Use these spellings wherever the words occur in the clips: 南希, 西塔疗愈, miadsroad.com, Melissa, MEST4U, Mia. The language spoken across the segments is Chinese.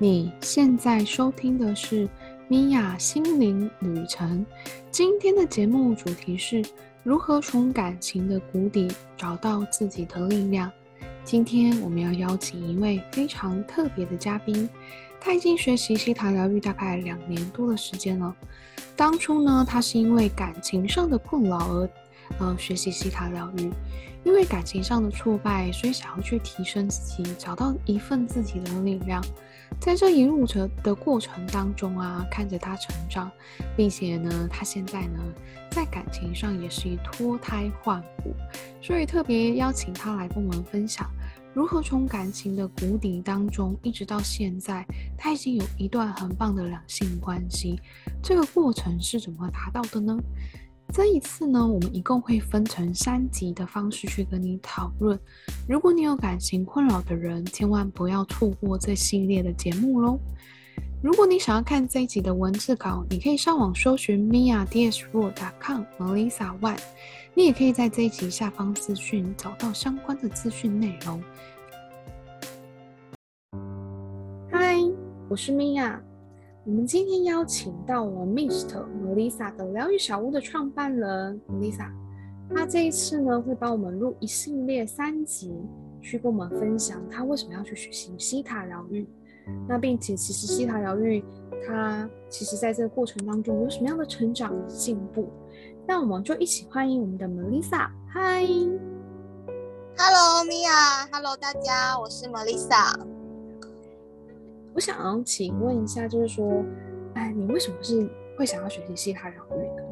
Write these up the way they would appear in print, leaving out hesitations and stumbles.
你现在收听的是 Mia 心灵旅程，今天的节目主题是如何从感情的谷底找到自己的力量。今天我们要邀请一位非常特别的嘉宾，他已经学习西塔疗愈大概2年多的时间了。当初呢，他是因为感情上的困扰而学习西塔疗愈，因为感情上的挫败，所以想要去提升自己，找到一份自己的力量。在这一路的过程当中啊，看着他成长，并且呢，他现在呢，在感情上也是脱胎换骨，所以特别邀请他来跟我们分享如何从感情的谷底当中一直到现在，他已经有一段很棒的两性关系，这个过程是怎么达到的呢？这一次呢，我们一共会分成3集的方式去跟你讨论。如果你有感情困扰的人，千万不要错过这系列的节目咯。如果你想要看这一集的文字稿，你可以上网搜寻 miadsroad.com Melissa One， 你也可以在这一集下方资讯找到相关的资讯内容。嗨，我是 Mia，我们今天邀请到了 MEST4U 的疗愈小屋的创办人 Melissa， 她这一次呢会帮我们录一系列3集，去跟我们分享她为什么要去学习西塔疗愈，那并且其实西塔疗愈她其实在这个过程当中有什么样的成长与进步。那我们就一起欢迎我们的 Melissa。 嗨 Hello Mia， Hello 大家，我是 Melissa。我想要请问一下，就是说，你为什么是会想要学习西塔疗愈呢？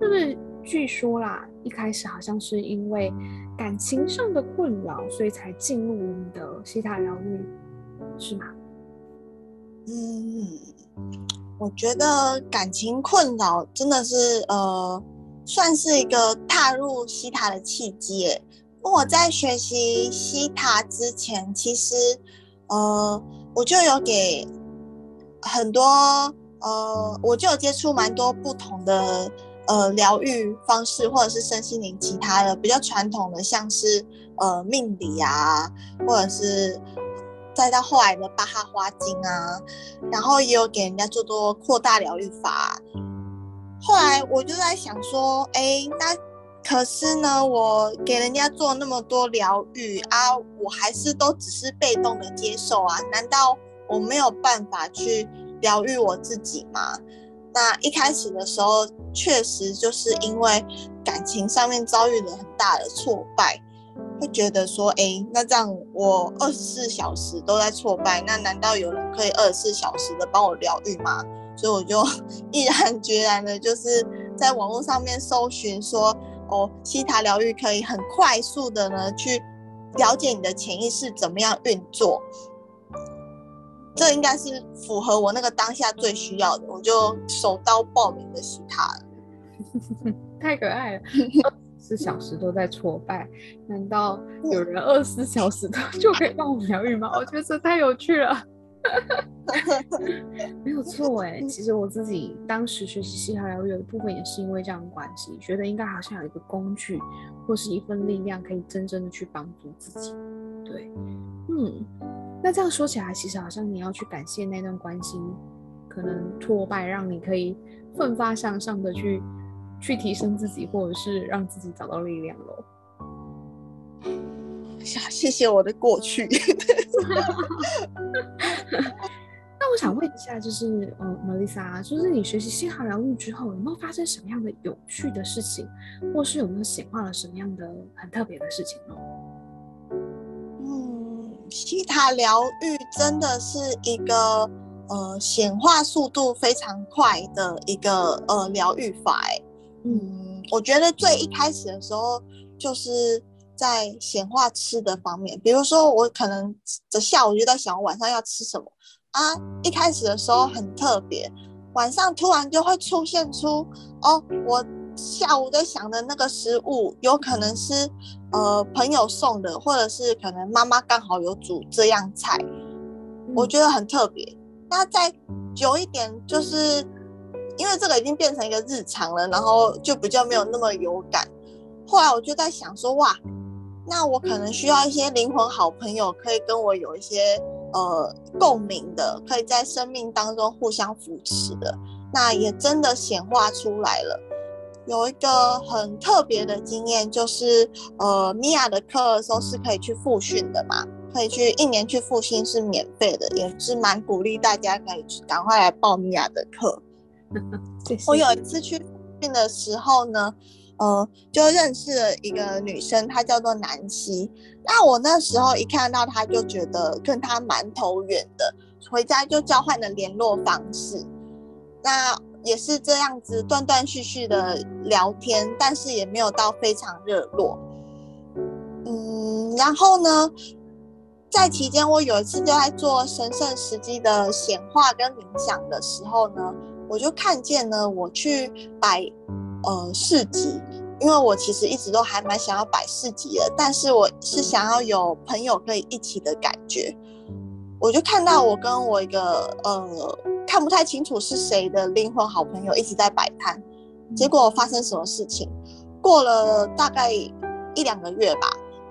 就是据说啦，一开始好像是因为感情上的困扰，所以才进入我们的西塔疗愈，是吗？我觉得感情困扰真的是算是一个踏入西塔的契机耶。我在学习西塔之前，其实我就有给很多我就有接触蛮多不同的疗愈方式，或者是身心灵其他的比较传统的，像是命理啊，或者是再到后来的巴哈花精啊，然后也有给人家做多扩大疗愈法。后来我就在想说，那可是呢，我给人家做那么多疗愈啊，我还是都只是被动的接受啊，难道我没有办法去疗愈我自己吗？那一开始的时候，确实就是因为感情上面遭遇了很大的挫败，会觉得说，那这样我24小时都在挫败，那难道有人可以24小时的帮我疗愈吗？所以我就毅然决然的，就是在网络上面搜寻说，西塔疗愈可以很快速的呢去了解你的潜意识怎么样运作，这应该是符合我那个当下最需要的，我就手刀报名的西塔了。太可爱了，24小时都在挫败，难道有人24小时就可以帮我疗愈吗？我觉得这太有趣了。没有错其实我自己当时学习西塔疗愈的部分也是因为这样的关系，觉得应该好像有一个工具或是一份力量可以真正的去帮助自己。对，那这样说起来，其实好像你要去感谢那段关系可能挫败，让你可以奋发向上的去提升自己，或者是让自己找到力量咯。谢谢我的过去。那我想问一下，就是Melissa， 就是你学习西塔疗愈之后，有没有发生什么样的有趣的事情，或是有没有显化了什么样的很特别的事情呢？西塔疗愈真的是一个显化速度非常快的一个疗愈法。我觉得最一开始的时候就是在显化吃的方面，比如说我可能下午就在想我晚上要吃什么啊，一开始的时候很特别，晚上突然就会出现出我下午在想的那个食物有可能是朋友送的，或者是可能妈妈刚好有煮这样菜，我觉得很特别。那再久一点，就是因为这个已经变成一个日常了，然后就比较没有那么有感。后来我就在想说，哇，那我可能需要一些灵魂好朋友，可以跟我有一些共鸣的，可以在生命当中互相扶持的，那也真的显化出来了。有一个很特别的经验，就是Mia 的课的时候是可以去复训的嘛，可以去1年去复训是免费的，也是蛮鼓励大家可以赶快来报 Mia 的课。我有一次去复训的时候呢，就认识了一个女生，她叫做南希。那我那时候一看到她就觉得跟她蛮投缘的，回家就交换了联络方式。那也是这样子断断续续的聊天，但是也没有到非常热络。然后呢，在期间我有一次就在做神圣时机的显化跟冥想的时候呢，我就看见呢，我去摆市集，因为我其实一直都还蛮想要摆市集的，但是我是想要有朋友可以一起的感觉。我就看到我跟我一个看不太清楚是谁的灵魂好朋友一直在摆摊，结果发生什么事情？过了大概1-2个月吧，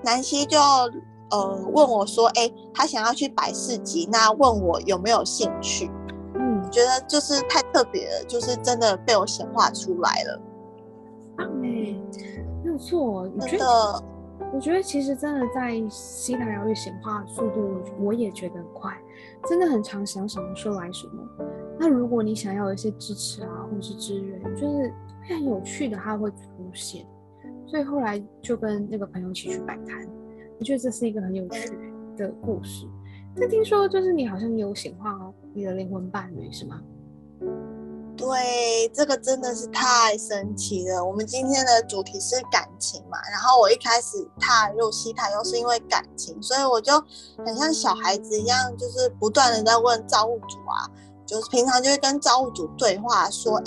南希就问我说：“他想要去摆市集，那问我有没有兴趣？”我觉得就是太特别了，就是真的被我显化出来了。没有错，真的。我觉得其实真的在西塔疗愈显化的速度，我也觉得很快，真的很常想说来什么。那如果你想要一些支持啊，或是支援，就是非常有趣的，它会出现。所以后来就跟那个朋友一起去摆摊，我觉得这是一个很有趣的故事。但听说就是你好像有显化你的灵魂伴侣是吗？对，这个真的是太神奇了。我们今天的主题是感情嘛，然后我一开始踏入西塔又是因为感情，所以我就很像小孩子一样，就是不断的在问造物主啊，就是平常就会跟造物主对话，说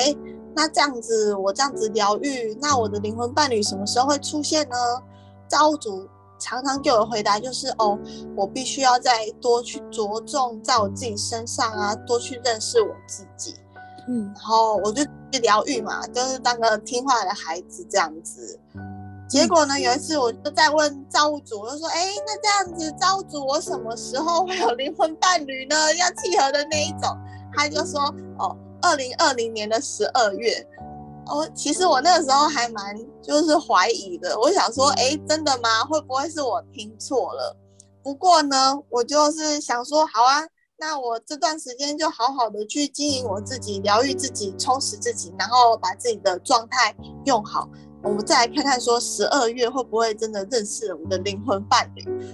那这样子我这样子疗愈，那我的灵魂伴侣什么时候会出现呢？造物主常常给我的回答就是我必须要再多去着重在我自己身上啊，多去认识我自己。然后我就去疗愈嘛，就是当个听话的孩子这样子。结果呢，有一次我就在问造物主，我就说那这样子造物主，我什么时候会有灵魂伴侣呢？要契合的那一种。他就说2020年12月。其实我那个时候还蛮就是怀疑的，我想说真的吗？会不会是我听错了？不过呢，我就是想说好啊，那我这段时间就好好的去经营我自己，疗愈自己，充实自己，然后把自己的状态用好，我们再来看看说12月会不会真的认识了我的灵魂伴侣。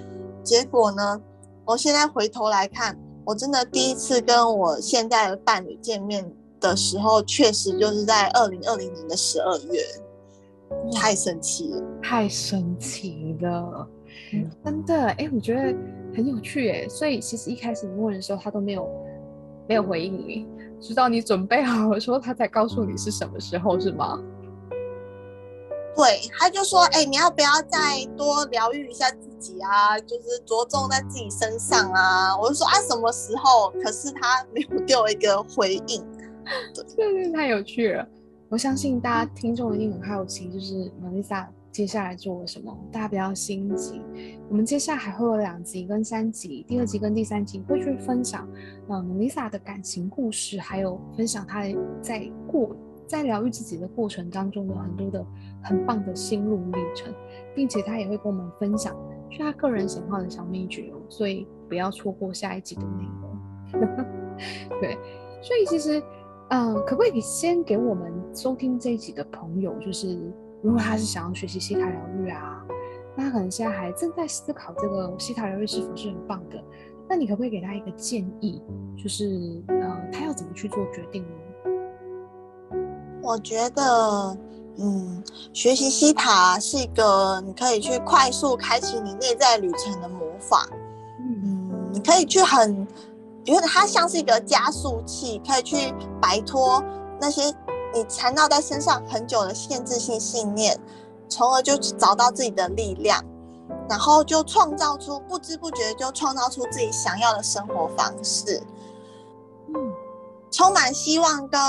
结果呢，我现在回头来看，我真的第一次跟我现在的伴侣见面的时候，确实就是在2020年12月，太神奇了，太神奇了，真的。我觉得很有趣所以其实一开始你问的时候，他都没有回应你，直到你准备好的时候，他才告诉你是什么时候，是吗？对，他就说你要不要再多疗愈一下自己啊，就是着重在自己身上啊。我就说什么时候？可是他没有给我一个回应。真的太有趣了，我相信大家听众一定很好奇，就是 Melissa 接下来做了什么。大家不要心急，我们接下来还会有2集跟3集，第2集跟第3集会去分享Melissa 的感情故事，还有分享她在疗愈自己的过程当中有很多的很棒的心路历程，并且她也会跟我们分享是她个人显化的小秘诀，所以不要错过下一集的内容。对，所以其实可不可以先给我们收听这一集的朋友，就是如果他是想要学习西塔疗愈啊，那他可能现在还正在思考这个西塔疗愈是否是很棒的，那你可不可以给他一个建议，就是他要怎么去做决定呢？我觉得学习西塔是一个你可以去快速开启你内在旅程的魔法。你可以去因为它像是一个加速器，可以去摆脱那些你缠绕在身上很久的限制性信念，从而就找到自己的力量，然后就创造出，不知不觉就创造出自己想要的生活方式。充满希望跟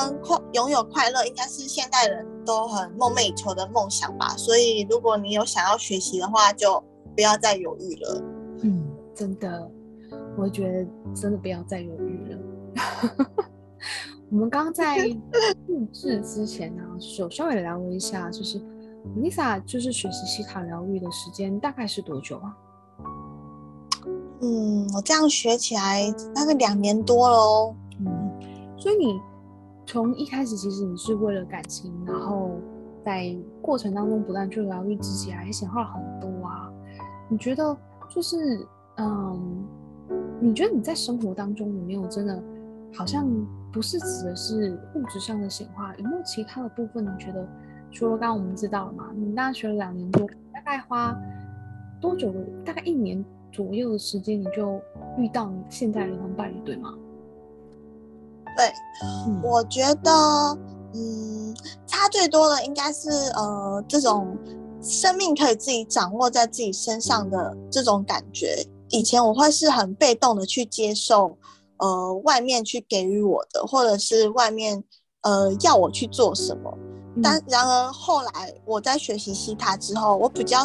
拥有快乐，应该是现代人都很梦寐以求的梦想吧。所以如果你有想要学习的话，就不要再犹豫了。真的。我觉得真的不要再犹豫了。我们刚在录制之前呢、啊，有稍微聊了一下，就是 Melissa 就是学习西塔疗愈的时间大概是多久啊？我这样学起来大概2年多了哦。所以你从一开始其实你是为了感情，然后在过程当中不断去疗愈自己啊，也显化了很多啊。你觉得就是你觉得你在生活当中有没有真的好像不是指的是物质上的显化，有没有其他的部分？你觉得除了刚刚我们知道了嘛，你大学了2年多，大概花多久？大概1年左右的时间，你就遇到你现在的灵魂伴侣，对吗？对，我觉得，差最多的应该是这种生命可以自己掌握在自己身上的这种感觉。以前我会是很被动的去接受，外面去给予我的，或者是外面要我去做什么。然而后来我在学习西塔之后，我比较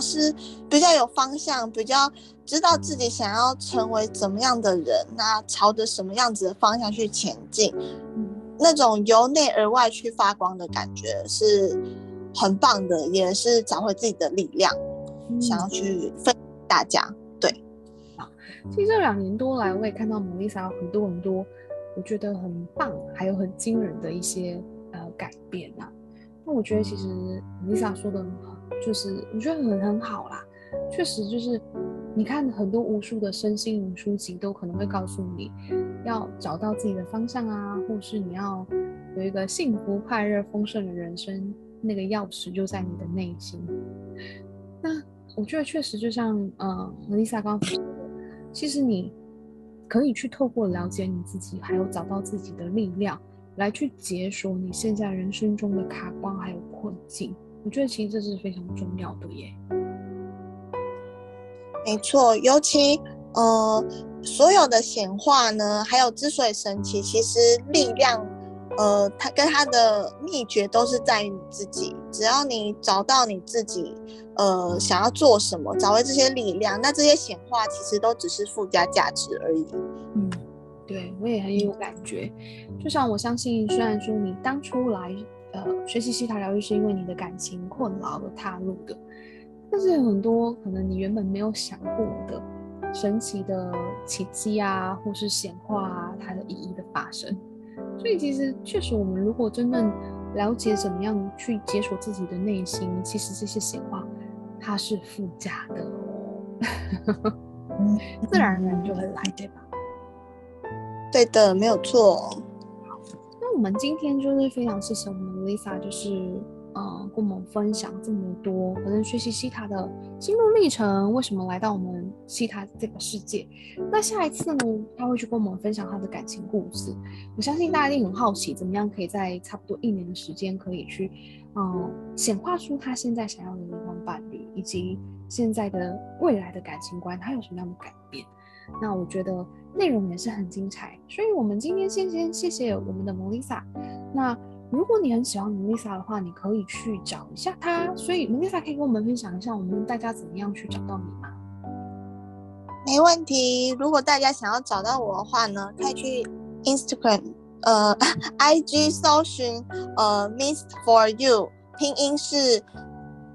有方向，比较知道自己想要成为怎么样的人，那朝着什么样子的方向去前进，那种由内而外去发光的感觉是很棒的，也是找回自己的力量，想要去分享大家。对，其实这2年多来，我也看到Melissa有很多我觉得很棒，还有很惊人的一些改变啊。那我觉得其实Melissa说的很好，就是我觉得很好啦。确实就是你看很多无数的身心灵书籍都可能会告诉你要找到自己的方向啊，或是你要有一个幸福快乐丰盛的人生，那个钥匙就在你的内心。那我觉得确实就像Melissa刚刚说的，其实你可以去透过了解你自己，还有找到自己的力量，来去解锁你现在人生中的卡关还有困境。我觉得其实这是非常重要的耶。没错，尤其所有的显化呢，还有之所以神奇，其实力量它跟它的秘诀都是在于你自己。只要你找到你自己想要做什么，找回这些力量，那这些显化其实都只是附加价值而已。对，我也很有感觉。就像我相信，虽然说你当初来学习西塔疗愈是因为你的感情困扰而踏入的，但是很多可能你原本没有想过的神奇的奇迹啊，或是显化啊，它的意义的发生。所以其实确实，我们如果真正了解怎么样去解锁自己的内心，其实这些显化它是附加的哦，自然而然就会来，对吧？对的，没有错。那我们今天就是非常谢谢我们Melissa，就是跟我们分享这么多可能学习西塔的心路历程，为什么来到我们西塔这个世界。那下一次呢，她会去跟我们分享她的感情故事。我相信大家一定很好奇，怎么样可以在差不多1年的时间，可以去显化出她现在想要的灵魂伴侣，以及现在的未来的感情观，她有什么样的改变。那我觉得内容也是很精彩，所以我们今天先谢谢我们的Melissa。那如果你很喜欢Melissa的话，你可以去找一下她。所以Melissa可以跟我们分享一下，我们大家怎么样去找到你吗？没问题，如果大家想要找到我的话呢，可以去 Instagram IG 搜寻MEST4U， 拼音是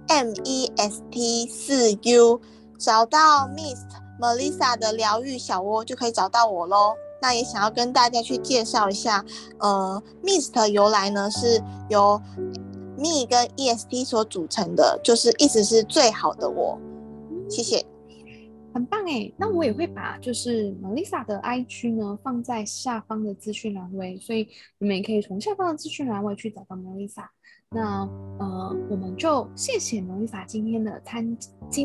MEST4U， 找到 Melissa 的疗愈小窝就可以找到我咯。那也想要跟大家去介绍一下MEST 由来呢，是由 Me 跟 EST 所组成的，就是意思是最好的我。谢谢，很棒耶。那我也会把就是 Melissa 的 IG 呢放在下方的资讯栏位，所以你们也可以从下方的资讯栏位去找到 Melissa。那我们就谢谢Melissa今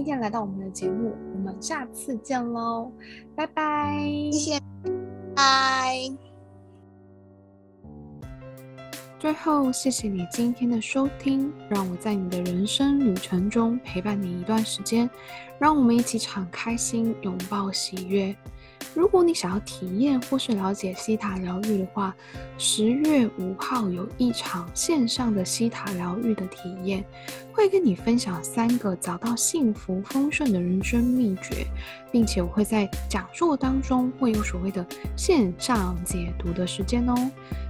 天来到我们的节目，我们下次见咯，拜拜，谢谢，拜。最后，谢谢你今天的收听，让我在你的人生旅程中陪伴你一段时间，让我们一起敞开心，拥抱喜悦。如果你想要体验或是了解西塔疗愈的话，10月5号有一场线上的西塔疗愈的体验，会跟你分享3个找到幸福丰盛的人生秘诀，并且我会在讲座当中会有所谓的线上解读的时间哦。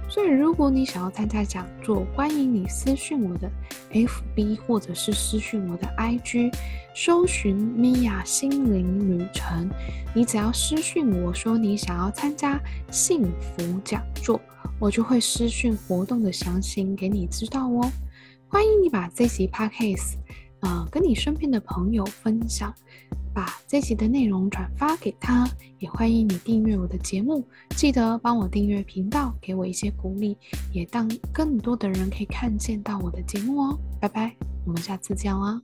所以如果你想要参加讲座，欢迎你私讯我的 FB 或者是私讯我的 IG， 搜寻 Mia 心灵旅程，你只要私讯我说你想要参加幸福讲座，我就会私讯活动的详情给你知道哦。欢迎你把这集 Podcast 跟你身边的朋友分享，把这集的内容转发给他，也欢迎你订阅我的节目，记得帮我订阅频道，给我一些鼓励，也让更多的人可以看见到我的节目哦。拜拜，我们下次见啦。